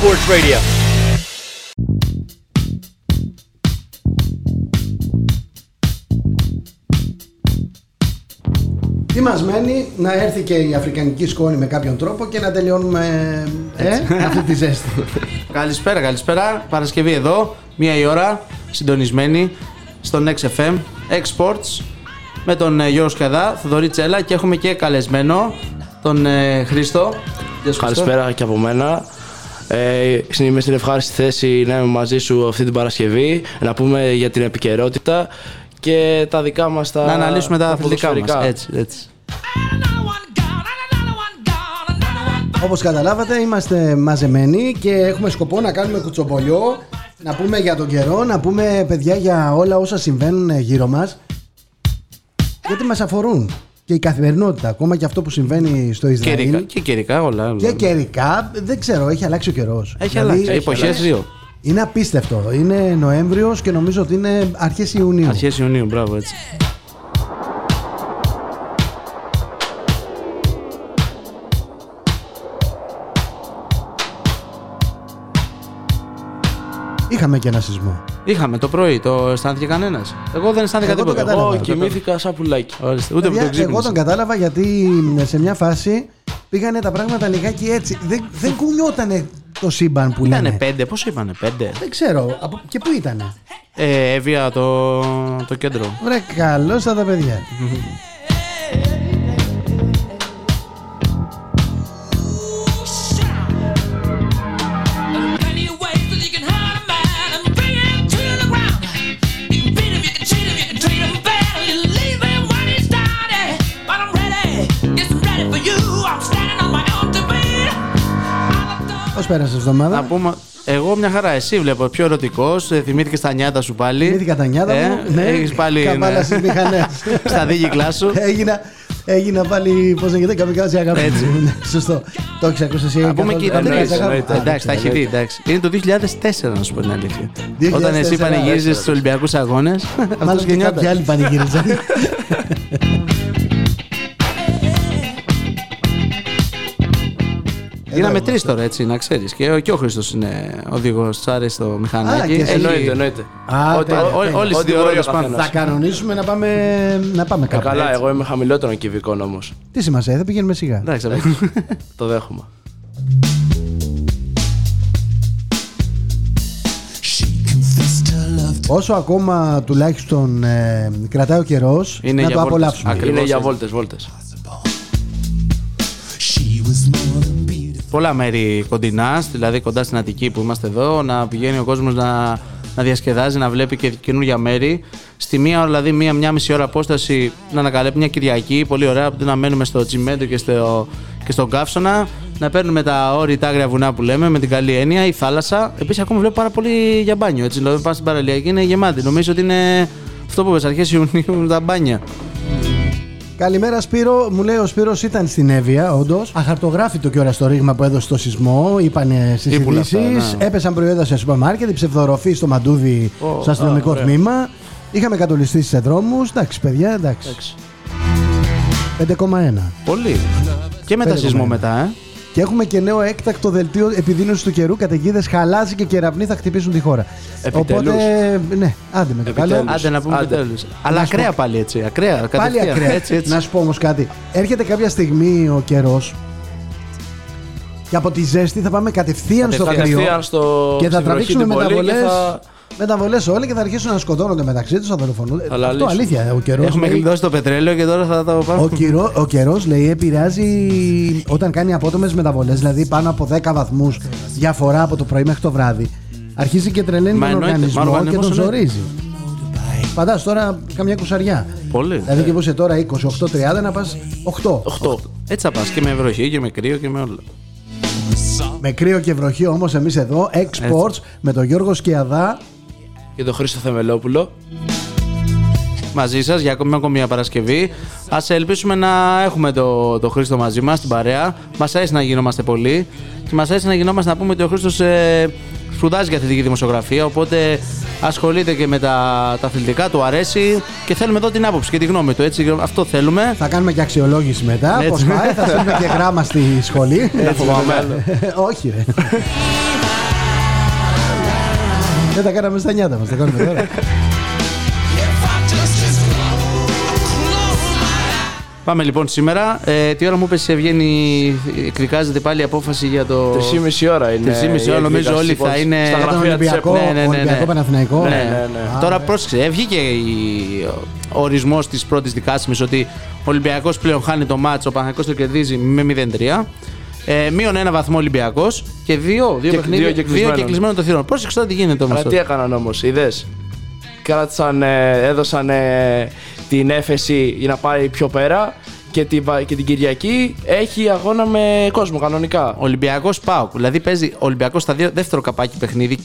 Sports Radio. Τι μας μένει, να έρθει και η αφρικανική σκόνη με κάποιον τρόπο και να τελειώνουμε αυτή τη ζέστη. Καλησπέρα, καλησπέρα. Παρασκευή εδώ, 1 η ώρα, συντονισμένη στο Next FM X Sports με τον Γιώργο Σκιαδά, Θοδωρή Τσέλα και έχουμε και καλεσμένο τον Χρήστο. Καλησπέρα και από μένα. Είμαι στην ευχάριστη θέση να είμαι μαζί σου αυτή την Παρασκευή, να πούμε για την επικαιρότητα και τα δικά μας τα. Να αναλύσουμε τα αθλητικά μας. Έτσι. Όπως καταλάβατε, είμαστε μαζεμένοι και έχουμε σκοπό να κάνουμε κουτσομπολιό, να πούμε για τον καιρό, να πούμε παιδιά για όλα όσα συμβαίνουν γύρω μας. Γιατί μας αφορούν. Και η καθημερινότητα, ακόμα και αυτό που συμβαίνει στο Ισραήλ. Και καιρικά όλα. Και καιρικά, δεν ξέρω, έχει αλλάξει ο καιρός. Έχει αλλάξει. Εποχές 2. Είναι απίστευτο. Είναι Νοέμβριος και νομίζω ότι είναι αρχές Ιουνίου. Αρχές Ιουνίου, μπράβο, έτσι. Είχαμε και ένα σεισμό. Είχαμε το πρωί, το αισθάνθηκε κανένας? Εγώ δεν αισθάνθηκα τίποτα. Εγώ κοιμήθηκα σαν πουλάκι. Ούτε με το ξύπνησα. Εγώ τον κατάλαβα γιατί σε μια φάση πήγανε τα πράγματα λιγάκι έτσι. Δεν κουνιότανε το σύμπαν που λένε. Ήτανε 5, πώς είπανε 5? Δεν ξέρω. Και πού ήτανε? Έβγαια το κέντρο. Βρε καλώς τα παιδιά. Πέρασε εβδομάδα. Να πούμε, εγώ μια χαρά. Εσύ βλέπω πιο ερωτικός. Θυμήθηκες τα νιάτα σου πάλι. Θυμήθηκα τα νιάτα μου. Ναι, έχεις πάλι. Καμπάλα στις μηχανές. Στα δίγυκλά σου. Έγινα πάλι. Πώς λέγεται, καμπικάζι αγάπη. Έτσι. Σωστό. Το έχεις ακούσει εσύ? Να πούμε και ήταν. Εντάξει, τα έχει δει. Εντάξει. Είναι το 2004, να σου πω την αλήθεια. Όταν εσύ πανηγύριζες στους Ολυμπιακούς Αγώνες. Μάλλον και κάποιοι άλλοι πανηγύριζαν. Γίναμε 3 τώρα, έτσι, να ξέρεις. Και ο Χρήστος είναι οδηγός, του άρεσε το μηχανάκι. Εννοείται. Όλοι οι ώρες πάνω. Θα κανονίσουμε να πάμε κάπου. Καλά, εγώ είμαι χαμηλότερο κυβικών όμως. Τι σημασία, θα πηγαίνουμε σιγά. Εντάξει, το δέχομαι. Όσο ακόμα τουλάχιστον κρατάει ο καιρός, να το απολαύσουμε. Είναι για βόλτες. Πολλά μέρη κοντινά, δηλαδή κοντά στην Αττική που είμαστε εδώ, να πηγαίνει ο κόσμος να διασκεδάζει, να βλέπει και καινούργια μέρη. Στη μία ώρα, δηλαδή μία μισή ώρα απόσταση, να ανακαλύπτει μια Κυριακή, πολύ ωραία, να μένουμε στο τσιμέντο και στον καύσωνα, να παίρνουμε τα όρη, τα άγρια βουνά που λέμε, με την καλή έννοια, η θάλασσα. Επίσης, ακόμα βλέπω πάρα πολύ για μπάνιο, έτσι, δηλαδή πάνω στην παραλία και είναι γεμάτη. Νομίζω ότι είναι αυτό που είπες, αρχές Ιουνίου, τα μπάνια. Καλημέρα Σπύρο, μου λέει ο Σπύρος ήταν στην Εύβοια, όντως. Αχαρτογράφητο κιόλας το ρήγμα που έδωσε το σεισμό, είπανε στις ειδήσεις. Έπεσαν προϊόντα σε σούπερ μάρκετ, ψευδορροφή στο Μαντούδι, στο αστυνομικό τμήμα. Είχαμε κατολιστεί σε δρόμους. Εντάξει, παιδιά, εντάξει. 5,1. Πολύ. Και μετά σεισμό μετά, Και έχουμε και νέο έκτακτο δελτίο επιδείνωσης του καιρού. Καταιγίδες, χαλάζι και κεραυνοί θα χτυπήσουν τη χώρα. Επιτέλους. Οπότε, ναι, άντε με το καλό. Άντε να πούμε επιτέλους. Αλλά ακραία πάλι έτσι. Ακραία. Έτσι. Να σου πω όμως κάτι. Έρχεται κάποια στιγμή ο καιρός και από τη ζέστη θα πάμε κατευθείαν στο κρύο. Και θα τραβήξουμε μεταβολές όλοι και θα αρχίσουν να σκοτώνονται μεταξύ τους, να δολοφονούνται. Αυτό αλήθεια. Ο καιρός. Έχουμε γλιτώσει το πετρέλαιο και τώρα θα το πάμε. Ο καιρός λέει επηρεάζει όταν κάνει απότομες μεταβολές, δηλαδή πάνω από 10 βαθμούς διαφορά από το πρωί μέχρι το βράδυ. Αρχίζει και τρελαίνει τον οργανισμό και τον ζορίζει. Φαντάζομαι τώρα καμιά κουσαριά. Πολύ. Δηλαδή και πούσε τώρα 28-30 να πας 8. Έτσι θα πας και με βροχή και με κρύο και με όλα. Με κρύο και βροχή όμως εμείς εδώ, X Sports με τον Γιώργο Σκιαδά. Και τον Χρήστο Θεμελόπουλο. Μαζί σας για ακόμη μια Παρασκευή. Ας ελπίσουμε να έχουμε το Χρήστο μαζί μας, την παρέα. Μας αρέσει να γινόμαστε πολλοί. Και μας αρέσει να γινόμαστε, να πούμε ότι ο Χρήστος σπουδάζει για αθλητική δημοσιογραφία. Οπότε ασχολείται και με τα αθλητικά, του αρέσει. Και θέλουμε εδώ την άποψη και τη γνώμη του. Έτσι, αυτό θέλουμε. Θα κάνουμε και αξιολόγηση μετά. Πώς πάει, θα στείλουμε και γράμμα στη σχολή. Όχι, ρε. Δεν τα κάναμε στα νιάτα μας, τα κάνουμε τώρα. Πάμε λοιπόν σήμερα. Τι ώρα μου είπες, Ευγένη, εκδικάζεται πάλι η απόφαση για το. 3,5 ώρα είναι. 3,5 ώρα νομίζω όλοι θα είναι. Στα γραφεία του ΕΠΟ. Ολυμπιακό, Παναθηναϊκό. Τώρα πρόσεξε, έβγηκε ο ορισμός της πρώτης δικάσιμης ότι ο Ολυμπιακός πλέον χάνει το μάτσο, ο Παναθηναϊκός το κερδίζει με 0-3. Μείον ένα βαθμό Ολυμπιακός και δύο και κλεισμένο το θηρόν. Πρόσεξε τώρα τι γίνεται όμως. Αλλά τι έκαναν όμως, είδες. Έδωσαν την έφεση για να πάει πιο πέρα και την Κυριακή έχει αγώνα με κόσμο κανονικά. Ολυμπιακός ΠΑΟΚ, δηλαδή παίζει Ολυμπιακός στα δεύτερο καπάκι παιχνίδι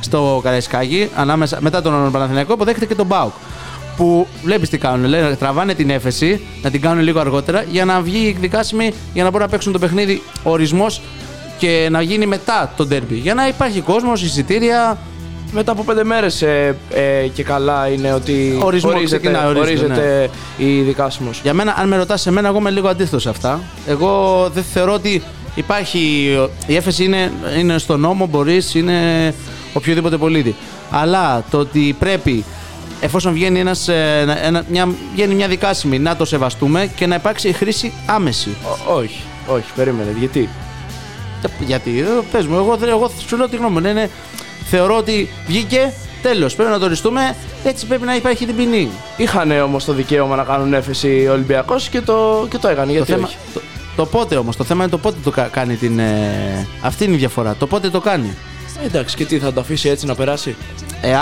στο Καραϊσκάκι, ανάμεσα, μετά τον Παναθηναϊκό αποδέχεται και τον ΠΑΟΚ. Που βλέπεις τι κάνουν, λένε, τραβάνε την έφεση, να την κάνουν λίγο αργότερα για να βγει η εκδικάσιμη, για να μπορούν να παίξουν το παιχνίδι ορισμός και να γίνει μετά το ντέρμπι. Για να υπάρχει κόσμος, εισιτήρια. Μετά από 5 μέρες και καλά είναι ότι ορίζεται η δικάσιμος. Για μένα, αν με ρωτάς εμένα, εγώ είμαι λίγο αντίθετος σε αυτά. Εγώ δεν θεωρώ ότι υπάρχει. Η έφεση είναι στο νόμο, μπορείς, είναι οποιοδήποτε πολίτη. Αλλά το ότι πρέπει, εφόσον βγαίνει μια δικάσιμη, να το σεβαστούμε και να υπάρξει η χρήση άμεση. Όχι, περίμενε. Γιατί, πες μου, εγώ σου λέω τη γνώμη μου. Θεωρώ ότι βγήκε, τέλος, πρέπει να το οριστούμε, έτσι πρέπει να υπάρχει την ποινή. Είχανε όμως το δικαίωμα να κάνουν έφεση ο Ολυμπιακός και το έκανε, γιατί όχι. Το πότε όμως, το θέμα είναι το πότε το κάνει την... Αυτή είναι η διαφορά, το πότε το κάνει. Εντάξει, και τι, θα το αφήσει έτσι να περάσει.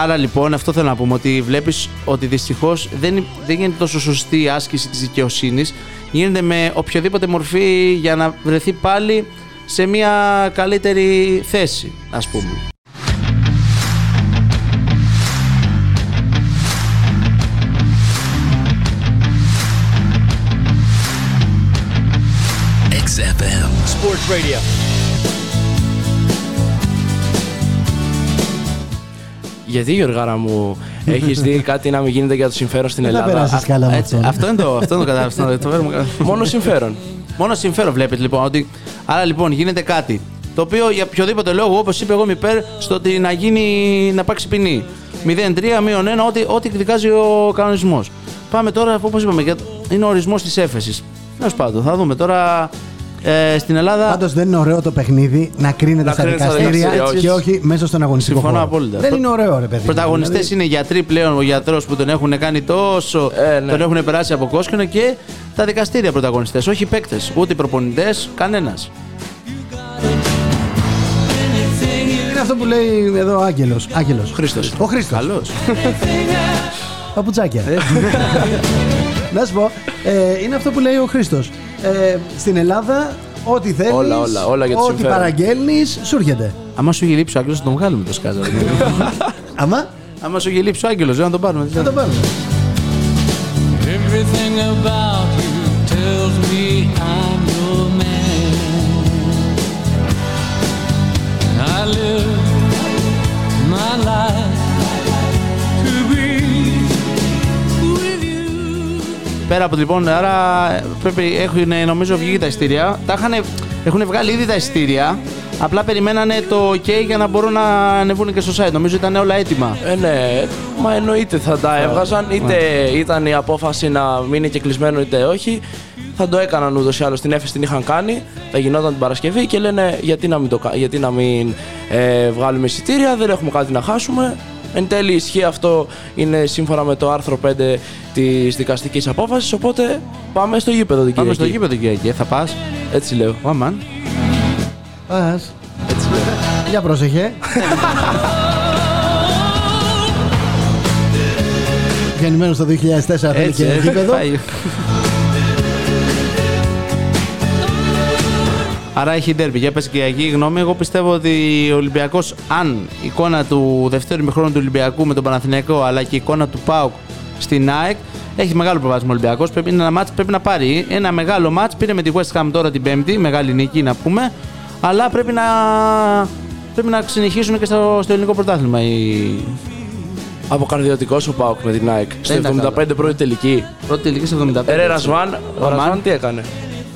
Άρα λοιπόν, αυτό θέλω να πούμε, ότι βλέπεις ότι δυστυχώς δεν γίνεται τόσο σωστή η άσκηση της δικαιοσύνης, γίνεται με οποιοδήποτε μορφή για να βρεθεί πάλι σε μια καλύτερη θέση, ας πούμε. Radio. Γιατί, Γιωργάρα μου, έχεις δει κάτι να μην γίνεται για το συμφέρον στην Ελλάδα? Αυτό είναι το κατάλαβα. Μόνο συμφέρον βλέπετε λοιπόν. Ότι, άρα λοιπόν γίνεται κάτι το οποίο για οποιοδήποτε λόγο, όπως είπε, εγώ είμαι υπέρ στο ότι να γίνει, να υπάρξει ποινή 0-3, μείον 1, ό,τι εκδικάζει ο κανονισμός. Πάμε τώρα, όπως είπαμε, είναι ο ορισμός της έφεσης. Τέλος πάντων, θα δούμε τώρα. Στην Ελλάδα. Πάντως δεν είναι ωραίο το παιχνίδι να κρίνεται στα δικαστήρια και όχι μέσα στον αγωνιστικό χώρο. Συμφωνώ απόλυτα. Δεν είναι ωραίο, ρε παιδί. Πρωταγωνιστές δηλαδή... είναι γιατροί πλέον. Ο γιατρός που τον έχουν κάνει τόσο. Ναι. Τον έχουν περάσει από κόσκινο και τα δικαστήρια πρωταγωνιστές. Όχι παίκτες, ούτε προπονητές, κανένας. Είναι αυτό που λέει εδώ ο Άγγελος. Χρήστος. Ο Χρήστος. Καλός. Παπουτσάκια. Να σου πω, είναι αυτό που λέει ο Χρήστος. Στην Ελλάδα, ό,τι θέλεις, όλα ό,τι παραγγέλνεις, σου έρχεται. Άμα σου γελίψει ο Άγγελος, θα τον βγάλουμε το σκάζα. Άμα σου γελίψει ο Άγγελος, να τον πάρουμε. Πέρα από λοιπόν, άρα πρέπει, νομίζω βγήκε τα εισιτήρια. Έχουν βγάλει ήδη τα εισιτήρια. Απλά περιμένανε το OK για να μπορούν να ανεβούν και στο site. Νομίζω ήταν όλα έτοιμα. Ναι, μα εννοείται θα τα έβγαζαν. Είτε ήταν η απόφαση να μείνει και κλεισμένο, είτε όχι. Θα το έκαναν ούτως ή άλλως. Την έφεση την είχαν κάνει. Θα γινόταν την Παρασκευή και λένε γιατί να μην βγάλουμε εισιτήρια. Δεν έχουμε κάτι να χάσουμε. Εν τέλει ισχύει αυτό, είναι σύμφωνα με το άρθρο 5 της δικαστικής απόφασης, οπότε πάμε στο γήπεδο την Κυριακή. Θα πας. Έτσι λέω. Αμάν. Πας. Έτσι λέω. Για πρόσεχε. Γεννημένος το 2004 θέλει και γήπεδο. Άρα έχει ντέρμπι. Για πες, Κυριακή, γνώμη. Εγώ πιστεύω ότι ο Ολυμπιακός, αν η εικόνα του δευτέρου ημιχρόνου του Ολυμπιακού με τον Παναθηναϊκό αλλά και η εικόνα του ΠΑΟΚ στην ΑΕΚ, έχει μεγάλο προβάδισμα ο Ολυμπιακός. Πρέπει να πάρει ένα μεγάλο μάτς. Πήρε με τη West Ham τώρα την Πέμπτη, μεγάλη νίκη να πούμε. Αλλά πρέπει να συνεχίσουν και στο ελληνικό πρωτάθλημα. Αποκαρδιωτικός ο ΠΑΟΚ με την ΑΕΚ. Στο 75 πρώτη τελική στο 75. Ραζβάν, τι έκανε?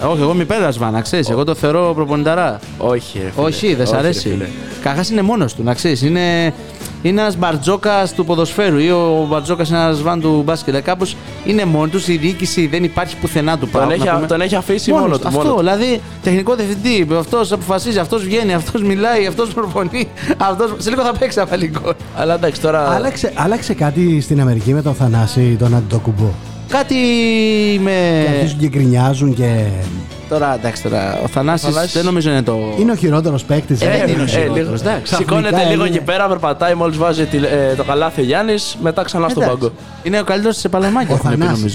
Όχι, εγώ είμαι υπέρ Ραζβάν, να ξέρεις. Εγώ το θεωρώ προπονηταρά. Όχι, δεν σ' αρέσει. Καχάς είναι μόνος του, να ξέρεις. Είναι είναι ένας Μπαρτζόκας του ποδοσφαίρου ή ο Μπαρτζόκας είναι ένας Ραζβάν του μπάσκετ. Κάπως είναι μόνοι τους, η διοίκηση δεν υπάρχει πουθενά του πράγμα. Τον έχει αφήσει μόνο του. Αυτό, δηλαδή τεχνικό διευθυντή, αυτός αποφασίζει, αυτός βγαίνει, αυτός μιλάει, αυτός προπονεί. Αυτός... Σε λίγο θα παίξει αφαλικό. Αλλά εντάξει τώρα. Άλλαξε κάτι στην Αμερική με τον Θανάση, τον Αντιτοκουμπό. Κάτι με. Και αρχίζουν και γκρινιάζουν και. Τώρα εντάξει, τώρα ο Θανάσης δεν νομίζω είναι το. Είναι ο χειρότερος παίκτης. Είναι ο χειρότερος. Σηκώνεται λίγο εκεί πέρα, περπατάει, μόλις βάζει το καλάθι ο Γιάννης, μετά ξανά στον πάγκο. Είναι ο καλύτερος σε παλαμάκια. Ο Θανάσης.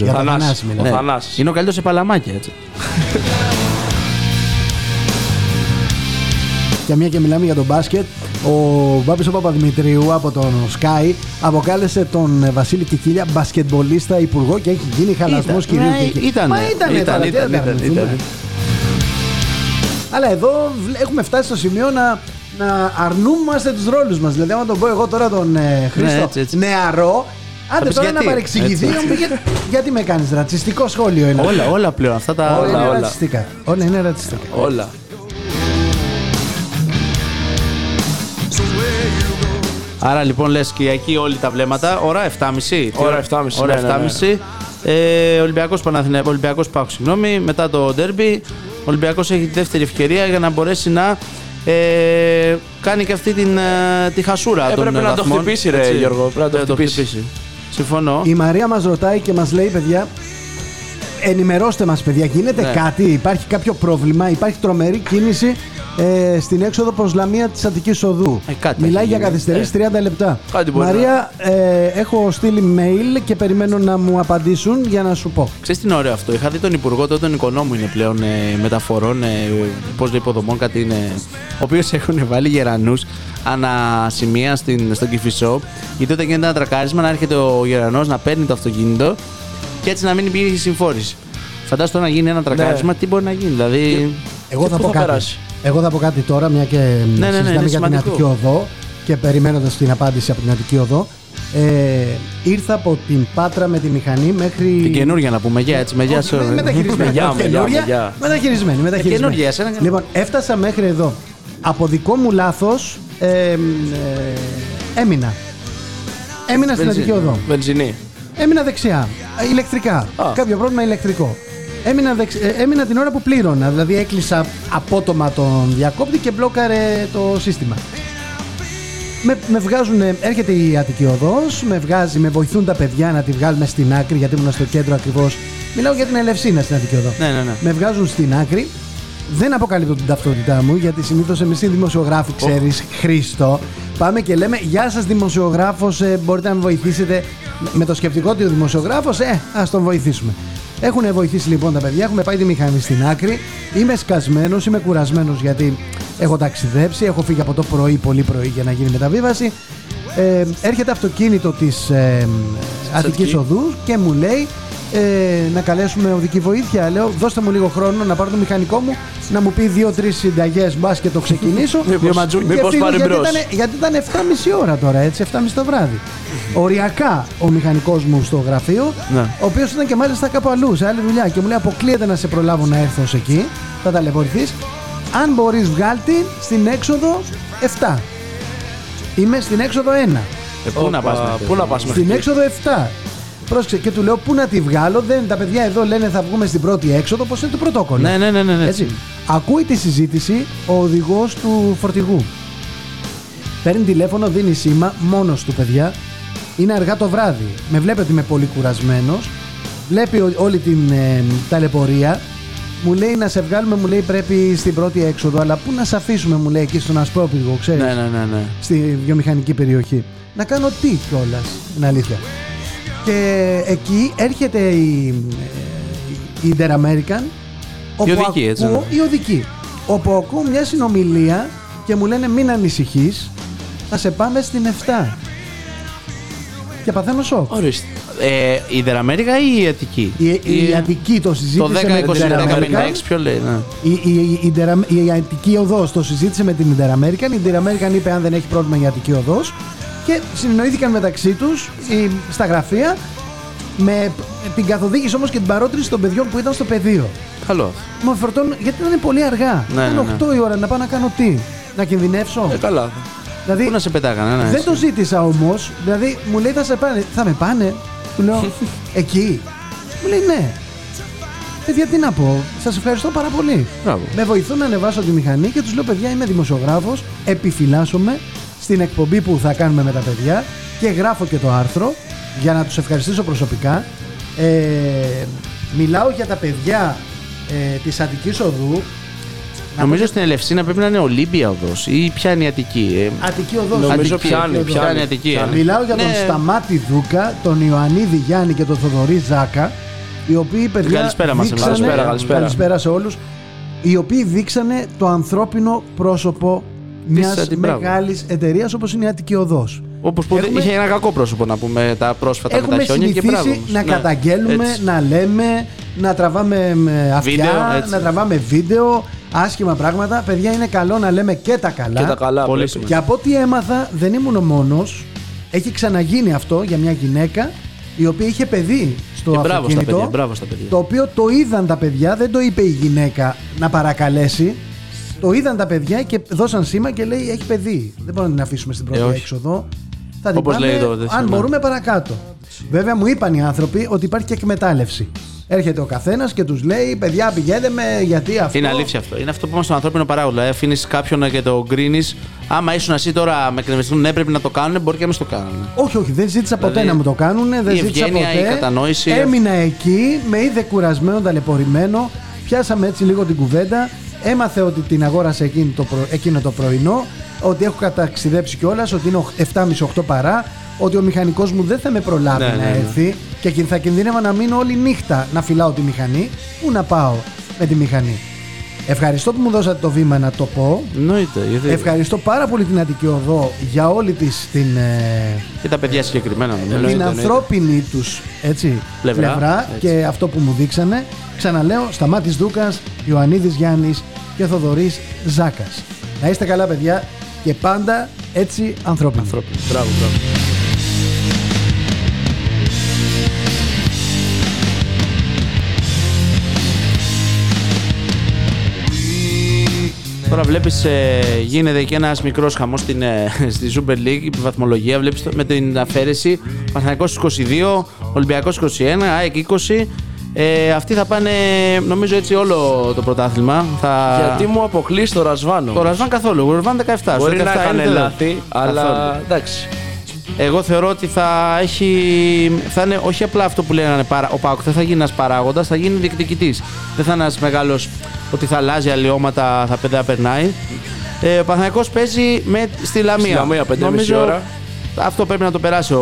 Είναι ο καλύτερος σε παλαμάκια, έτσι. Και μια και μιλάμε για τον μπάσκετ, ο Μπάμπης ο Παπαδημητριού από τον Sky αποκάλεσε τον Βασίλη Κικίλια μπασκετμπολίστα υπουργό και έχει γίνει χαλασμός κυρίου Κικίλια. Ήταν. Αλλά εδώ έχουμε φτάσει στο σημείο να αρνούμαστε τους ρόλους μας. Δηλαδή, άμα τον πω εγώ τώρα τον Χρήστο έτσι. Νεαρό, άντε τώρα γιατί? Να παρεξηγηθεί, γιατί με κάνεις ρατσιστικό σχόλιο είναι. Όλα πλέον. Αυτά τα όλα είναι ρατσιστικά. Όλα. Άρα λοιπόν λες Κυριακή όλοι τα βλέμματα, ώρα 7.30. Ώρα 7.30. Ολυμπιακός ΠΑΟΚ, συγγνώμη, μετά το ντέρμπι. Ο Ολυμπιακός έχει τη δεύτερη ευκαιρία για να μπορέσει να κάνει και αυτή τη χασούρα των βαθμών. Πρέπει να το χτυπήσει ρε Γιώργο, πρέπει να το χτυπήσει. Συμφωνώ. Η Μαρία μας ρωτάει και μας λέει παιδιά, ενημερώστε μας παιδιά, γίνεται κάτι, υπάρχει κάποιο πρόβλημα, υπάρχει τρομερή κίνηση. Στην έξοδο προς Λαμία της Αττικής Οδού. Μιλάει για καθυστερήσεις 30 λεπτά. Μαρία, έχω στείλει mail και περιμένω να μου απαντήσουν για να σου πω. Ξέρεις τι είναι ωραίο αυτό. Είχα δει τον υπουργό τότε, τον οικονόμου είναι πλέον μεταφορών, πώς λέει υποδομών, κάτι είναι. Ο οποίος έχουν βάλει γερανούς ανασημεία στον Κυφισό. Γιατί όταν γίνεται ένα τρακάρισμα, να έρχεται ο γερανός να παίρνει το αυτοκίνητο και έτσι να μην υπήρχε συμφόρηση. Φαντάζομαι να γίνει ένα τρακάρισμα, τι μπορεί να γίνει. Δηλαδή, εγώ θα πω κάτι. Εγώ θα πω κάτι τώρα, μια και συζητάμε για την Αττική Οδό και περιμένοντας την απάντηση από την Αττική Οδό, ήρθα από την Πάτρα με τη μηχανή μέχρι. Την καινούργια να πούμε, για έτσι, μεταχειρισμένη. Λοιπόν, έφτασα μέχρι εδώ. Από δικό μου λάθος έμεινα. Έμεινα στην Αττική Οδό. Μελζινή. Έμεινα δεξιά. Ηλεκτρικά. Κάποιο πρόβλημα ηλεκτρικό. Έμεινα την ώρα που πλήρωνα, δηλαδή έκλεισα απότομα τον διακόπτη και μπλόκαρε το σύστημα. Με βγάζουν, έρχεται η Αττική Οδός, με βγάζει, με βοηθούν τα παιδιά να τη βγάλουμε στην άκρη, γιατί ήμουν στο κέντρο ακριβώς. Μιλάω για την Ελευσίνα στην Αττική Οδό. Ναι. Με βγάζουν στην άκρη, δεν αποκαλύπτω την ταυτότητά μου, γιατί συνήθως εμείς οι δημοσιογράφοι, ξέρεις, Χρήστο, πάμε και λέμε «Γεια σας δημοσιογράφος, μπορείτε να με βοηθήσετε». Με το σκεπτικό ότι ο δημοσιογράφος, ας τον βοηθήσουμε. Έχουν βοηθήσει λοιπόν τα παιδιά, έχουμε πάει τη μηχανή στην άκρη. Είμαι σκασμένος, είμαι κουρασμένος γιατί έχω ταξιδέψει, έχω φύγει από το πρωί, πολύ πρωί για να γίνει μεταβίβαση. Έρχεται αυτοκίνητο της Αττικής Οδού και μου λέει να καλέσουμε οδική βοήθεια. Λέω δώστε μου λίγο χρόνο να πάρω το μηχανικό μου, να μου πει 2-3 συνταγές μπας και το ξεκινήσω. Μήπως πάρει μπρος. Γιατί ήταν 7.30 ώρα τώρα, έτσι, 7.30 το βράδυ. Οριακά ο μηχανικός μου στο γραφείο, ο οποίος ήταν και μάλιστα κάπου αλλού, σε άλλη δουλειά. Και μου λέει: αποκλείεται να σε προλάβω να έρθω εκεί, θα ταλαιπωρηθείς. Αν μπορείς, βγάλτη στην έξοδο 7. Είμαι στην έξοδο 1. Πού να πας μέχρι? Στην έξοδο 7. Πρόσεξε, και του λέω: πού να τη βγάλω. Τα παιδιά εδώ λένε: θα βγούμε στην πρώτη έξοδο, όπως είναι το πρωτόκολλο. Ναι. Έτσι. Ακούει τη συζήτηση ο οδηγός του φορτηγού. Παίρνει τηλέφωνο, δίνει σήμα, μόνος του παιδιά. Είναι αργά το βράδυ. Με βλέπει ότι είμαι πολύ κουρασμένος. Βλέπει όλη την ταλαιπωρία. Μου λέει να σε βγάλουμε, μου λέει πρέπει στην πρώτη έξοδο. Αλλά πού να σε αφήσουμε, μου λέει εκεί στον Ασπρόπυργο, ξέρεις. Ναι. Στη βιομηχανική περιοχή. Να κάνω τι κιόλας, είναι αλήθεια. Και εκεί έρχεται η Interamerican. Η οδική. Όπου ακούω μια συνομιλία και μου λένε μην ανησυχείς, θα σε πάμε στην 7. Και παθαίνω σοκ. Ορίστε. Η Interamerican ή η Αττική? Η Αττική το συζήτησε με την Interamerican. Ποιο λέει, η Αττική Οδός το συζήτησε με την Interamerican. Η Interamerican είπε αν δεν έχει πρόβλημα η Αττική Οδός. Και συνεννοήθηκαν μεταξύ τους στα γραφεία με την καθοδήγηση όμως και την παρότριση των παιδιών που ήταν στο πεδίο. Καλό. Μου φορτώνουν γιατί ήταν πολύ αργά. Ήταν 8 η ώρα να πάω να κάνω τι. Να κινδυνεύσω. Καλά. Δηλαδή, πού να σε πετάγανε, ναι, δεν το ζήτησα όμως. Δηλαδή μου λέει θα σε πάνε. Θα με πάνε. Του λέω εκεί. Μου λέει ναι. Παιδιά, τι να πω, σας ευχαριστώ πάρα πολύ. Μπράβο. Με βοηθούν να ανεβάσω τη μηχανή και τους λέω: παιδιά, είμαι δημοσιογράφος. Επιφυλάσσομαι στην εκπομπή που θα κάνουμε με τα παιδιά και γράφω και το άρθρο για να τους ευχαριστήσω προσωπικά. Μιλάω για τα παιδιά της Αττικής Οδού. Νομίζω στην Ελευσίνα πρέπει να είναι Ολύμπια Οδός ή ποια είναι η Αττική. Αττική Οδός. Νομίζω ποια είναι η Αττική. Μιλάω για τον Σταμάτη Δούκα, τον Ιωαννίδη Γιάννη και τον Θοδωρή Ζάκα. Οι οποίοι, παιδιά, καλησπέρα σε όλους. Οι οποίοι δείξανε το ανθρώπινο πρόσωπο μιας μεγάλης εταιρείας όπως είναι η Αττική Οδός. Όπως που είχε ένα κακό πρόσωπο, να πούμε, τα πρόσφατα με τα χιόνια και πράγμα. Έχουμε συνηθίσει να καταγγέλουμε, έτσι, να λέμε, να τραβάμε αυτιά, βίντεο, να τραβάμε βίντεο, άσχημα πράγματα. Παιδιά, είναι καλό να λέμε και τα καλά. Και τα καλά, και από ό,τι έμαθα, δεν ήμουν ο μόνος. Έχει ξαναγίνει αυτό για μια γυναίκα η οποία είχε παιδί στο αυτοκίνητο, το οποίο το είδαν τα παιδιά, δεν το είπε η γυναίκα να παρακαλέσει, το είδαν τα παιδιά και δώσαν σήμα και λέει έχει παιδί, δεν μπορούμε να την αφήσουμε στην πρώτη έξοδο, θα την πάμε, αν μπορούμε παρακάτω. Βέβαια μου είπαν οι άνθρωποι ότι υπάρχει και εκμετάλλευση. Έρχεται ο καθένας και τους λέει: παιδιά, πηγαίνετε με, γιατί αυτό. Είναι αλήθεια αυτό. Είναι αυτό που είμαστε στον ανθρώπινο παράγοντα. Αφήνεις κάποιον και το γκρίνεις. Άμα ήσουν εσύ τώρα με εκνευριστούν, ναι, πρέπει να το κάνουν, μπορεί και να μην το κάνουν. Όχι, δεν ζήτησα ποτέ να μου το κάνουν. Δεν ζήτησα ποτέ. Η κατανόηση. Έμεινα εκεί, με είδε κουρασμένο, ταλαιπωρημένο. Πιάσαμε έτσι λίγο την κουβέντα. Έμαθε ότι την αγόρασε εκείνο το πρωινό. Ότι έχω καταξιδέψει κιόλας. Ότι είναι 7.30-8 παρά. Ότι ο μηχανικός μου δεν θα με προλάβει να έρθει και θα κινδύνευα να μείνω όλη νύχτα να φυλάω τη μηχανή. Πού να πάω με τη μηχανή. Ευχαριστώ που μου δώσατε το βήμα να το πω. Εννοείται. Ευχαριστώ πάρα πολύ την Αττική Οδό για όλη της την. Και τα παιδιά συγκεκριμένα. Την ανθρώπινη τους πλευρά και αυτό που μου δείξανε. Ξαναλέω: Σταμάτης Δούκας, Ιωαννίδης Γιάννης και Θοδωρής Ζάκας. Να είστε καλά, παιδιά, και πάντα έτσι ανθρώπινοι. Μπράβο, μπράβο. Τώρα βλέπεις, γίνεται και ένας μικρός χαμός στη Super League, η βαθμολογία, βλέπεις με την αφαίρεση. Παναθηναϊκός 22, Ολυμπιακός 21, ΑΕΚ 20. Αυτοί θα πάνε, νομίζω, έτσι όλο το πρωτάθλημα. Γιατί μου αποκλείς το Ραζβάν. Το Ραζβάν καθόλου, ο Ραζβάν 17. Μπορεί να έκανε λάθη, αλλά εντάξει. Εγώ θεωρώ ότι θα είναι όχι απλά αυτό που λένε ο ΠΑΟΚ, δεν θα γίνει ένας παράγοντας, θα γίνει διεκδικητής. Δεν θα είναι ένας μεγάλος ότι θα αλλάζει αλλοιώματα, θα περνάει. Ο Παναθηναϊκός παίζει στη Λαμία. Στη Λαμία 5,5 ώρα. Αυτό πρέπει να το περάσει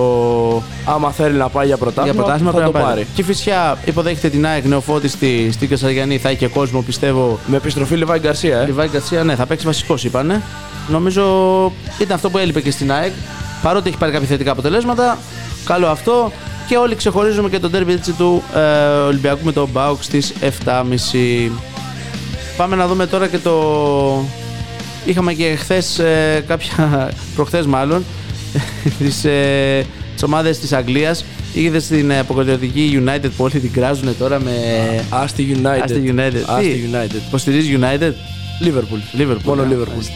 άμα θέλει να πάει για πρωτάθλημα θα το πάρει. Κυφισιά υποδέχεται την ΑΕΚ, νεοφώτιστη στην Κεσαριανή, θα έχει και κόσμο, πιστεύω. Με επιστροφή Λιβάη Γκαρσία. Λιβάη Γκαρσία, ναι, θα παίξει βασικός, είπανε. Νομίζω ήταν αυτό που έλειπε και στην ΑΕΚ. Παρότι έχει πάρει κάποια θετικά αποτελέσματα, καλό αυτό. Και όλοι ξεχωρίζουμε και το ντέρμπι του Ολυμπιακού με τον ΠΑΟΚ στις 7.30. Πάμε να δούμε τώρα και το. Είχαμε και χθες, προχθές μάλλον, τις ομάδες της Αγγλίας. Είδε στην αποκατιωτική United που όλοι την κράζουν τώρα με. Άστι United. Υποστηρίζει United. Liverpool. Μόνο Liverpool.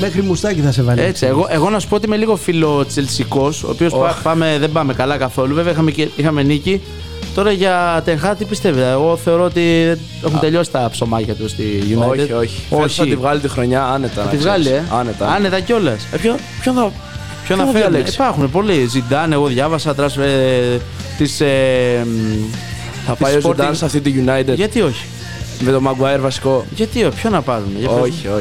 Μέχρι μουστάκι θα σε βάλει. Έτσι, εγώ να σου πω ότι είμαι λίγο φιλοτσελσικός, ο οποίος δεν πάμε καλά καθόλου. Βέβαια είχαμε νίκη. Τώρα για Τενχά τι πιστεύετε? Εγώ θεωρώ ότι έχουν τελειώσει τα ψωμάκια του στη United. Όχι. Θα τη βγάλει τη χρονιά άνετα. Θα τη βγάλει, άνετα κιόλας. Ποιον θα φέρει? Υπάρχουν πολλοί. Ζιντάνε, εγώ διάβασα τις. Θα πάει ο Ζιντάν σε αυτή τη United. Γιατί όχι? Με τον Maguire βασικό. Γιατί, ποιο να πάρουμε? Όχι. Δεν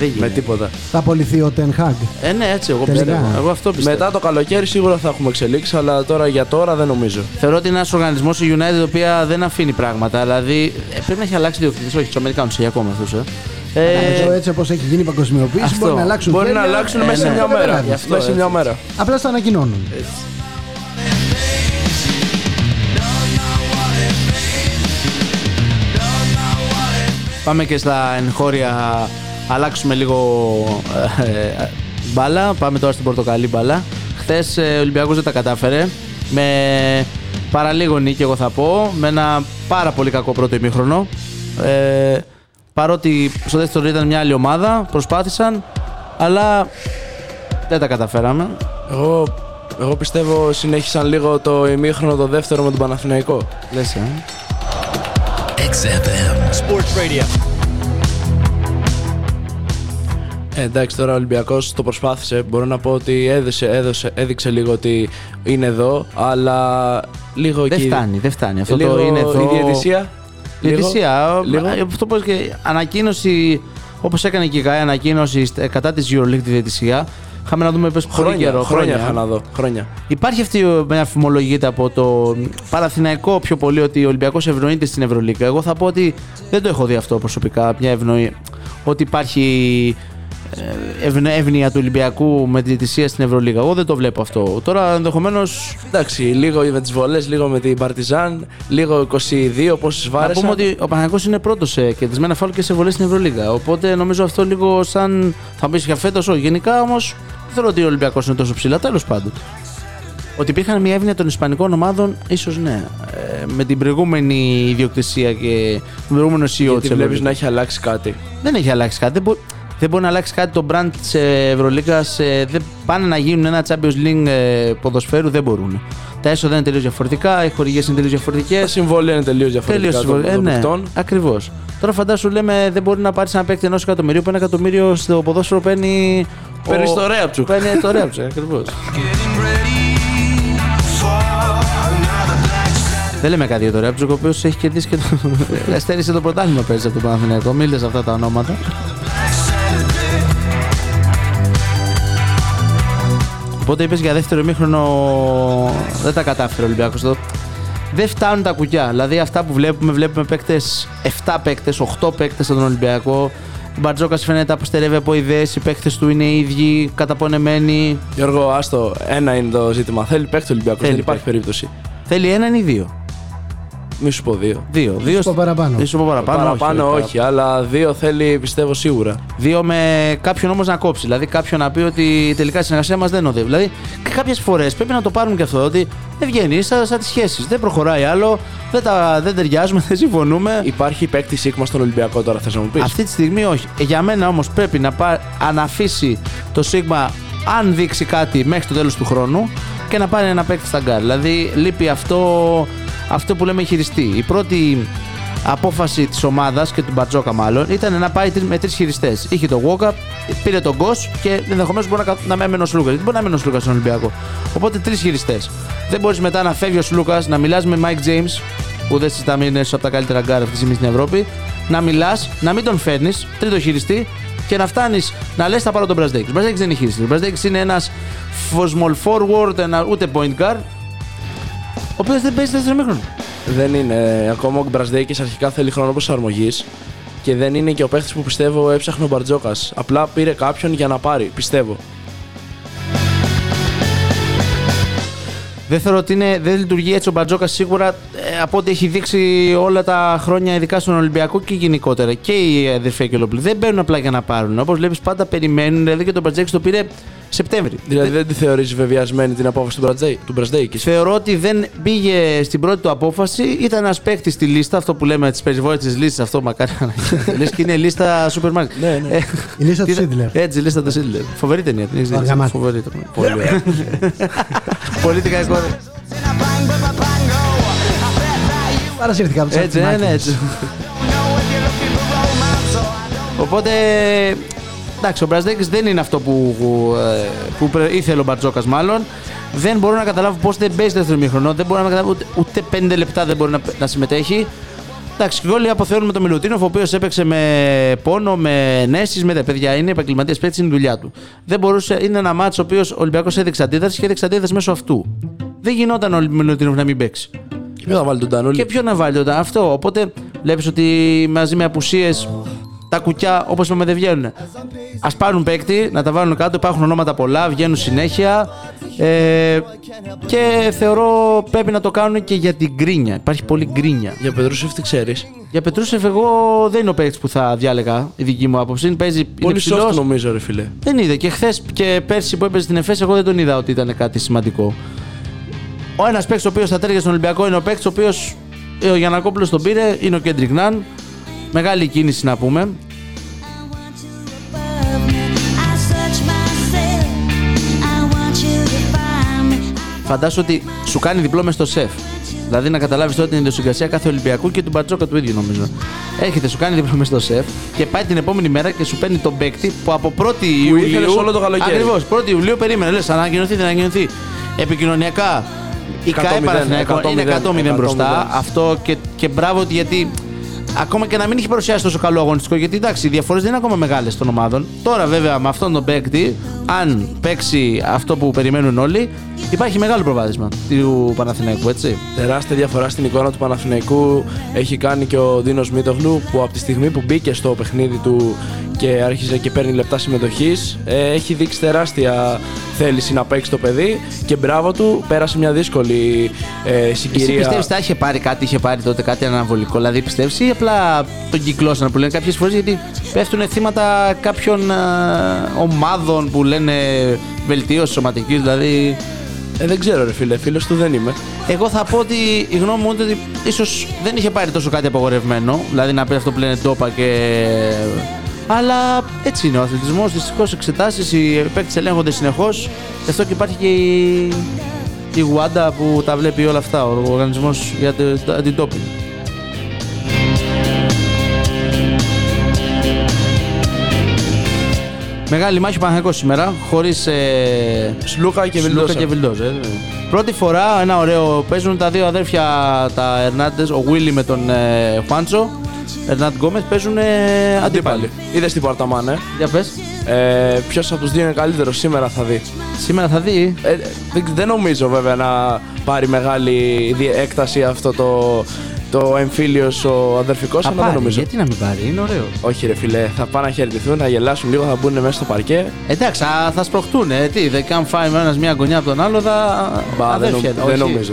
γίνεται. Με τίποτα. Θα απολυθεί ο Ten Hag. Ναι, έτσι, εγώ πιστεύω. Εγώ αυτό πιστεύω. Μετά το καλοκαίρι σίγουρα θα έχουμε εξελίξει, αλλά τώρα για τώρα δεν νομίζω. Θεωρώ ότι είναι ένας οργανισμός η United, η οποία δεν αφήνει πράγματα. Δηλαδή πρέπει να έχει αλλάξει διοκτήτης. Όχι, τους Αμερικάνους έχει ακόμα αυτούς. Έτσι όπως έχει γίνει η παγκοσμιοποίηση, αυτό. Μπορεί να αλλάξουν. Μπορεί να αλλάξουν μέσα σε μια μέρα. Απλά το ανακοινώνουν. Πάμε και στα εγχώρια, αλλάξουμε λίγο μπάλα. Πάμε τώρα στην πορτοκαλί μπάλα. Χθες ο Ολυμπιακός δεν τα κατάφερε. Με παραλίγο νίκη, εγώ θα πω. Με ένα πάρα πολύ κακό πρώτο ημίχρονο. Παρότι στο δεύτερο ήταν μια άλλη ομάδα, προσπάθησαν, αλλά δεν τα καταφέραμε. Εγώ πιστεύω συνέχισαν λίγο το ημίχρονο το δεύτερο με τον Παναθηναϊκό. Λες, εντάξει, τώρα ο Ολυμπιακός το προσπάθησε. Μπορώ να πω ότι έδειξε λίγο ότι είναι εδώ, αλλά λίγο εκεί. Δεν φτάνει. Αυτό λίγο το είναι εδώ. Η διαιτησία. Αυτό πώς και ανακοίνωση, όπως έκανε και η ΓΑΕ, ανακοίνωση κατά της EuroLeague τη διαιτησία. Είχαμε να δούμε πες χρόνια είχα να δω. Υπάρχει αυτή μια αφημολογία από το Παναθηναϊκό πιο πολύ ότι ο Ολυμπιακός ευνοείται στην Ευρωλίγκα. Εγώ θα πω ότι δεν το έχω δει αυτό προσωπικά, μια ευνοή. Ότι υπάρχει εύνοια του Ολυμπιακού με τη διαιτησία στην Ευρωλίγα. Εγώ δεν το βλέπω αυτό. Τώρα ενδεχομένως. Εντάξει, λίγο με τις βολές, λίγο με την Παρτιζάν, λίγο 22 πόσες βάρεσαν. Να πούμε ότι ο Παναθηναϊκός είναι πρώτος σε κερδισμένα φάουλ και σε βολές στην Ευρωλίγα. Οπότε νομίζω αυτό λίγο σαν. Θα μπει για φέτος, όχι. Γενικά όμως δεν θεωρώ ότι ο Ολυμπιακός είναι τόσο ψηλά. Τέλος πάντων. Ότι υπήρχαν μια εύνοια των ισπανικών ομάδων, ίσως ναι. Με την προηγούμενη ιδιοκτησία και τον προηγούμενο CEO τη. Βλέπεις να έχει αλλάξει κάτι? Δεν έχει αλλάξει κάτι. Δεν μπορεί να αλλάξει κάτι το brand της Ευρωλίγκας. Δεν πάνε να γίνουν ένα Champions League ποδοσφαίρου, δεν μπορούν. Τα έσοδα είναι τελείως διαφορετικά, οι χορηγίες είναι τελείως διαφορετικές. Τα συμβόλαια είναι τελείως διαφορετικά. Ναι, ακριβώς. Τώρα φαντάσου λέμε δεν μπορεί να πάρεις ένα παίκτη 1 εκατομμυρίου που 1 εκατομμύριο στο ποδόσφαιρο παίρνει. Παίρνει το ρέαψου. Παίρνει το ρέαψου, ακριβώς. Δεν λέμε κάτι για το ρέαψου, ο οποίος έχει κερδίσει και το. Στέρισε το πρωτάθλημα πέρυσι από τον Παναθηναϊκό. Μίλησε αυτά τα ονόματα. Οπότε είπες για δεύτερο ημίχρονο δεν τα κατάφερε ο Ολυμπιακός εδώ. Δεν φτάνουν τα κουκιά. Δηλαδή αυτά που βλέπουμε παίκτες, 7 παίκτες, 8 παίκτες στον Ολυμπιακό. Ο Μπαρτζόκας φαίνεται αποστερεύει από ιδέες. Οι παίκτες του είναι ίδιοι, καταπονεμένοι. Γιώργο, άστο, ένα είναι το ζήτημα. Θέλει παίκτη ο Ολυμπιακός, δεν υπάρχει περίπτωση. Θέλει έναν ή δύο. Μη σου πω δύο. Μη σου πω παραπάνω. Όχι, αλλά δύο θέλει πιστεύω σίγουρα. Δύο με κάποιον όμως να κόψει. Δηλαδή κάποιον να πει ότι τελικά η συνεργασία μας δεν οδεύει. Δηλαδή κάποιες φορές πρέπει να το πάρουν και αυτό. Ότι δεν βγαίνει, σαν τις σχέσεις. Δεν προχωράει άλλο. Δεν ταιριάζουμε, δεν συμφωνούμε. Υπάρχει παίκτη Σίγμα στον Ολυμπιακό τώρα, θες να μου πεις? Αυτή τη στιγμή όχι. Για μένα όμως πρέπει να αφήσει το Σίγμα, αν δείξει κάτι, μέχρι το τέλος του χρόνου και να πάρει ένα παίκτη στα γκάρ. Δηλαδή λείπει αυτό που λέμε χειριστή. Η πρώτη απόφαση της ομάδας και του Μπαρτζόκα μάλλον ήταν να πάει με 3 χειριστές. Είχε το walk-up, πήρε τον Γκος και ενδεχομένως μπορεί να μένει ο Λούκας. Δεν μπορεί να μένει ο Λούκας στον Ολυμπιακό. Οπότε 3 χειριστές. Δεν μπορείς μετά να φεύγει ο Λούκας, να μιλάς με Mike James, που δεν συζητάμε είναι από τα καλύτερα γκάρ αυτή τη στιγμή στην Ευρώπη, να μιλάς, να μην τον φέρνεις, τρίτο χειριστή και να φτάνεις να λες θα πάρω τον Μπραζδέκης. Ο Μπραζδέκης δεν είναι χειριστής. Ο Μπραζδέκης είναι ένας small forward, ούτε point guard. Ο οποίος δεν παίζει δεύτερο ημίχρονο. Δεν είναι. Ακόμα ο Μπραζδέικης αρχικά θέλει χρόνο προσαρμογής και δεν είναι και ο παίχτης που πιστεύω έψαχνε ο Μπαρτζόκας. Απλά πήρε κάποιον για να πάρει, πιστεύω. Δεν θεωρώ ότι δεν λειτουργεί έτσι ο Μπαρτζόκας σίγουρα από ό,τι έχει δείξει όλα τα χρόνια, ειδικά στον Ολυμπιακό και γενικότερα. Και οι αδερφοί και ολοπλήρες δεν παίρνουν απλά για να πάρουν. Όπως βλέπεις, πάντα περιμένουν. Δηλαδή και τον Μπαρτζέκης το πήρε Σεπτέμβρη. Δηλαδή δεν τη θεωρείς βεβαιασμένη την απόφαση του Μπραζδέικη? Θεωρώ ότι δεν πήγε στην πρώτη του απόφαση. Ήταν ένας παίκτης στη λίστα, αυτό που λέμε τις περιβόητες λίστες. Αυτό μακάρι να λες και είναι λίστα σούπερ μάρκετ. Ναι, ναι. Η λίστα του Σίντλερ. Έτσι, η λίστα του Σίντλερ. Φοβερή ταινία. Φοβερή ταινία. Πολίτικα ιστορία. Παρασύρθηκα από τις αρχές. Οπότε. Εντάξει, ο Μπραζδέκης δεν είναι αυτό που ήθελε ο Μπαρτζόκας μάλλον. Δεν μπορώ να καταλάβω πώς δεν παίζει δεύτερο ημίχρονο. Δεν μπορώ να καταλάβω ούτε 5 λεπτά δεν μπορεί να συμμετέχει. Εντάξει, και όλοι αποθεωρούν τον Μιλουτίνοφ, ο οποίος έπαιξε με πόνο, με ενέσεις, με τα παιδιά. Είναι επαγγελματίας, παίκτης, είναι η δουλειά του. Δεν μπορούσε, είναι ένα μάτσο ο οποίος ο Ολυμπιακός έδειξε αντίδραση και έδειξε αντίδραση μέσω αυτού. Δεν γινόταν ο Μιλουτίνοφ να μην παίξει. Και ποιο να βάλει τον Τανούλη. Αυτό. Οπότε βλέπει ότι μαζί με απουσίες. Τα κουκιά, όπως είπαμε, δεν βγαίνουν. Ας πάρουν παίκτη, να τα βάλουν κάτω. Υπάρχουν ονόματα πολλά, βγαίνουν συνέχεια. Και θεωρώ πρέπει να το κάνουν και για την γκρίνια. Υπάρχει πολλή γκρίνια. Για Πετρούσεφ τι ξέρεις? Για Πετρούσεφ, εγώ δεν είναι ο παίκτης που θα διάλεγα, η δική μου άποψη. Παίζει πολύ soft, νομίζω, ρε φίλε. Δεν είδε. Και χθες και πέρσι που έπαιζε στην Εφές, εγώ δεν τον είδα ότι ήταν κάτι σημαντικό. Ο ένας παίκτης ο οποίος θα τρέχει στον Ολυμπιακό είναι ο παίκτης ο οποίος ο Γιαννακόπουλος τον πήρε, είναι ο Κέντρικ Ναν. Μεγάλη κίνηση να πούμε. Φαντάσου ότι σου κάνει διπλό μες στο σεφ. Δηλαδή να καταλάβεις τώρα την ιδιοσυγκρασία κάθε Ολυμπιακού και του Μπαρτζόκα του ίδιου νομίζω. Έρχεται, σου κάνει διπλό μες στο σεφ και πάει την επόμενη μέρα και σου παίρνει τον παίκτη που από 1η Ιουλίου. Όλο το καλοκαίρι. Ακριβώς, 1η Ιουλίου περίμενε. Λες, ανακοινωθεί, δεν ανακοινωθεί. Επικοινωνιακά η ΚΑΕ Παναθηναϊκός είναι 100-0 μπροστά. Αυτό και μπράβο γιατί. Ακόμα και να μην είχε παρουσιάσει τόσο καλό αγωνιστικό, γιατί εντάξει, οι διαφορές δεν είναι ακόμα μεγάλες των ομάδων. Τώρα, βέβαια, με αυτόν τον παίκτη, αν παίξει αυτό που περιμένουν όλοι, υπάρχει μεγάλο προβάδισμα του Παναθηναϊκού, έτσι. Τεράστια διαφορά στην εικόνα του Παναθηναϊκού έχει κάνει και ο Ντίνος Μίτογλου, που από τη στιγμή που μπήκε στο παιχνίδι του και άρχισε και παίρνει λεπτά συμμετοχής, έχει δείξει τεράστια θέληση να παίξει το παιδί και μπράβο του, πέρασε μια δύσκολη συγκυρία. Εσύ πιστεύεις ότι είχε πάρει τότε κάτι αναβολικό, δηλαδή πιστεύεις ή απλά τον κυκλώσαν που λένε κάποιες φορές, γιατί πέφτουν θύματα κάποιων ομάδων που λένε βελτίωση σωματικής, δηλαδή. Δεν ξέρω, ρε φίλε, φίλος του δεν είμαι. Εγώ θα πω ότι η γνώμη μου είναι ότι ίσως δεν είχε πάρει τόσο κάτι απαγορευμένο, δηλαδή να πει αυτό που λένε τόπα και. Αλλά έτσι είναι ο αθλητισμός, δυστυχώς εξετάσεις, οι παίκτες ελέγχονται συνεχώς. Γι' αυτό και υπάρχει και η Γουάντα που τα βλέπει όλα αυτά, ο Οργανισμός για το Αντιτόπινγκ. Μεγάλη μάχη Παναθηναϊκός σήμερα, χωρίς Σλούκα και Βιλντόζα. Πρώτη φορά ένα ωραίο, παίζουν τα δύο αδέρφια τα Ερνάντες, ο Γουίλι με τον Χουάν Τζο. Ερνάντ Γκόμες παίζουν αντίπαλοι. Είδες την Παρταμάν, Για πες. Ποιος από τους δύο είναι καλύτερος σήμερα θα δει. Σήμερα θα δει. Δεν νομίζω βέβαια να πάρει μεγάλη έκταση αυτό το εμφύλιος ο αδερφικός, αλλά δεν νομίζω. Γιατί να μην πάρει, είναι ωραίο. Όχι ρε φίλε, θα πάνε να χαιρετηθούν, να γελάσουν λίγο, θα μπουν μέσα στο παρκέ. Εντάξει, θα σπροχτούν, τι, δεν κάνουν φάει με ένας μια γωνιά από τον άλλο, δεν νομίζω.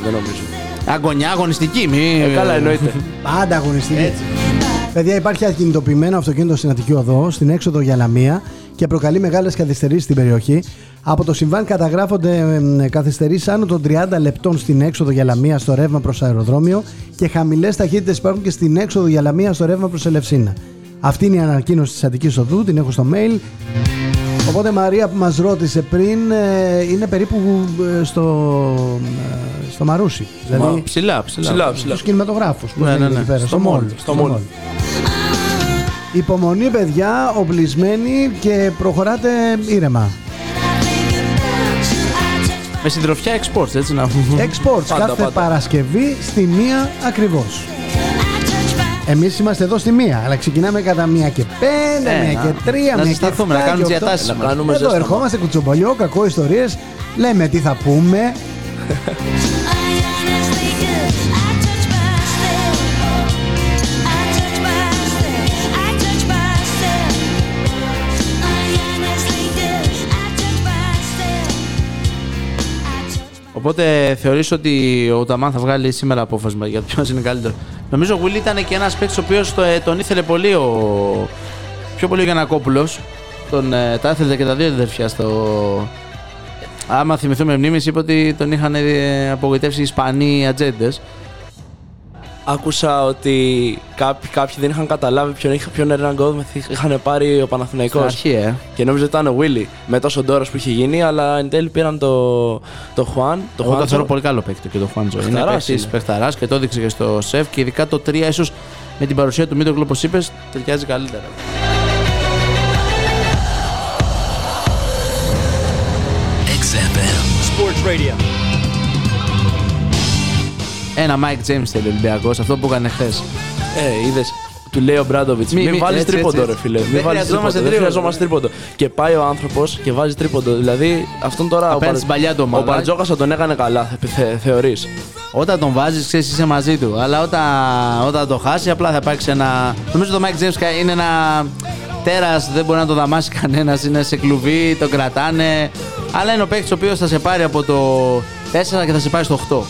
Αγωνιά, αγωνιστική, μη. Καλά, εννοείται. Πάντα αγωνιστική. Έτσι. Παιδιά, υπάρχει ακινητοποιημένο αυτοκίνητο στην Αττική Οδό, στην έξοδο για Λαμία και προκαλεί μεγάλες καθυστερήσεις στην περιοχή. Από το συμβάν καταγράφονται καθυστερήσεις άνω των 30 λεπτών στην έξοδο για Λαμία στο ρεύμα προς αεροδρόμιο και χαμηλές ταχύτητες υπάρχουν και στην έξοδο για Λαμία στο ρεύμα προς Ελευσίνα. Αυτή είναι η ανακοίνωση της Αττικής Οδού, την έχω στο mail. Οπότε Μαρία που μας ρώτησε πριν είναι περίπου στο Μαρούσι. Δηλαδή ψηλά. Στους κινηματογράφους. Ναι. Πέρα, στο μόλ. Υπομονή παιδιά, οπλισμένοι και προχωράτε ήρεμα. Με συντροφιά X Sports, έτσι να πούμε. X Sports κάθε Παρασκευή στη 1 ακριβώς. Εμείς είμαστε εδώ στη 1, αλλά ξεκινάμε κατά 1:05, 1:03, 1:07. Να σταθούμε, να κάνουμε διατάσεις. Εδώ ερχόμαστε κουτσομπολιό, κακό ιστορίες. Λέμε τι θα πούμε. Οπότε θεωρείς ότι ο Ταμάν θα βγάλει σήμερα απόφασμα για το ποιος είναι καλύτερο. Νομίζω ο Γουλή ήταν και ένας παίκτης ο οποίος τον ήθελε πολύ πιο πολύ ο Γιαννακόπουλος. Τα ήθελε και τα δύο αδερφιά Άμα θυμηθούμε μνήμης, είπε ότι τον είχαν απογοητεύσει οι Ισπανοί ατζέντες. Άκουσα ότι κάποιοι δεν είχαν καταλάβει ποιον Ερνάν Γκόμεθ είχαν πάρει ο Παναθηναϊκός. Στην αρχή, Και νόμιζα ότι ήταν ο Willy με τόσο ντόρος που είχε γίνει, αλλά εν τέλει πήραν το Χουάν. Εγώ το θεωρώ πολύ καλό παίκτη και το Χουάν Τζο. Είναι παιχταράς και το έδειξε και στο σεφ. Και ειδικά το 3 ίσως με την παρουσία του Μίτογλου, όπως είπες, ταιριάζει καλύτερα. Ένα Mike James θέλει ο Ολυμπιακός, αυτό που έκανε χθες. Είδες, του λέει ο Μπράντοβιτς, μην βάλεις τρίποντο ρε φίλε. Δεν χρειαζόμαστε τρίποντο. Και πάει ο άνθρωπος και βάζει τρίποντο. Δηλαδή αυτόν τώρα ο Μπαρτζόκας θα τον έκανε καλά, θεωρείς. Όταν τον βάζεις, ξέρεις, είσαι μαζί του. Αλλά όταν το χάσει, απλά θα υπάρξει ένα. Νομίζω το Mike James είναι ένα τέρας, δεν μπορεί να το δαμάσει κανένας. Είναι σε κλουβί, τον κρατάνε. Αλλά είναι ο παίκτης ο οποίος θα σε πάρει από το 4 και θα σε πάρει στο 8.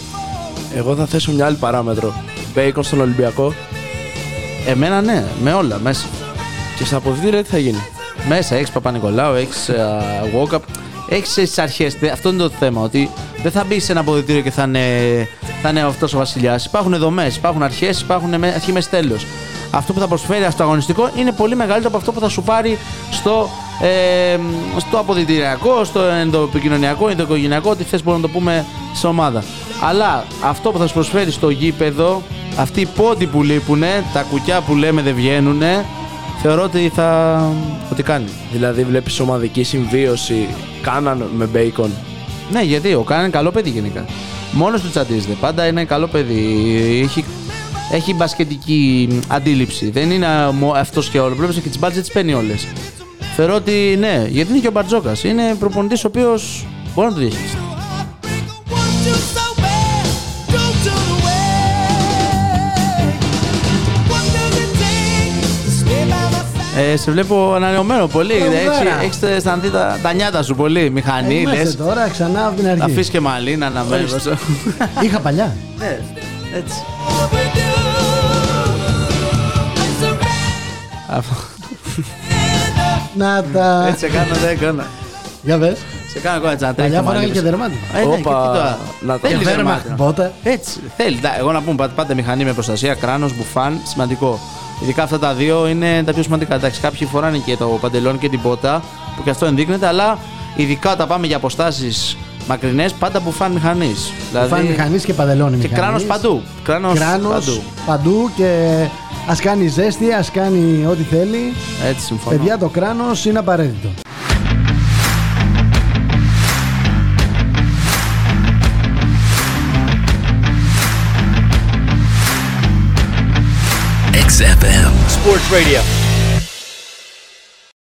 Εγώ θα θέσω μια άλλη παράμετρο. Μπέικον στον Ολυμπιακό. Εμένα ναι, με όλα μέσα. Και στα αποδίδυρα τι θα γίνει. Μέσα, έχεις Παπα-Νικολάου, έχεις walk-up. Έχεις τις αρχές. Αυτό είναι το θέμα. Ότι δεν θα μπει σε ένα αποδητήριο και θα είναι αυτός ο βασιλιάς. Υπάρχουν δομές, υπάρχουν αρχές, υπάρχουν αρχή μες τέλος. αυτό που θα προσφέρει στο αγωνιστικό είναι πολύ μεγαλύτερο από αυτό που θα σου πάρει στο αποδυτηριακό, στο ενδοεπικοινωνιακό, ενδοοικογενειακό, ό,τι θες μπορούμε να το πούμε σε ομάδα. Αλλά αυτό που θα σου προσφέρει στο γήπεδο, αυτοί οι πόντοι που λείπουνε, τα κουκιά που λέμε δεν βγαίνουνε, θεωρώ ότι ότι κάνει. Δηλαδή βλέπεις ομαδική συμβίωση Κάναν με Μπέικον. Ναι, γιατί ο Κάναν είναι καλό παιδί γενικά. Μόνος του τσαντίζεται, πάντα είναι καλό παιδί, έχει μπασκετική αντίληψη. Δεν είναι αυτός και όλο, πρέπει και τις μπάλες τις παίρνει όλες. Θεωρώ ότι ναι, γιατί είναι και ο Μπαρτζόκας, είναι προπονητής ο οποίος μπορεί να το διαχειριστεί. Σε βλέπω ανανεωμένο πολύ. Έχεις αισθανθεί τα νιάτα σου πολύ. Μηχανή, λες. Είμαστε τώρα ξανά από την αρχή. Αφήσεις και μαλλί να αναμένεις. Είχα παλιά. Ναι, έτσι. Να τα... Έτσι έκανα. Για πες. Σε κάνω ακόμα έτσι να τρέχει. Παλιά φοράγει και δερμάτιμα. Όπα, να τα δερμάτιμα. Έτσι, θέλει. Εγώ να πούμε πάντα μηχανή με προστασία, κράνος, μπουφάν, σημαντικό. Ειδικά αυτά τα δύο είναι τα πιο σημαντικά. Εντάξει, κάποιοι φοράνε και το παντελόν και την πότα, που και αυτό ενδείκνεται, αλλά ειδικά όταν πάμε για αποστάσεις μακρινές, πάντα μπουφάν μηχανής. Μπουφάν μηχανής και παντελόνι μηχανής. Και κράνος παντού. Κράνος παντού και ας κάνει ζέστη, ας κάνει ό,τι θέλει. Έτσι, συμφωνώ. Παιδιά, το κράνος είναι απαραίτητο. XFM Sports Radio.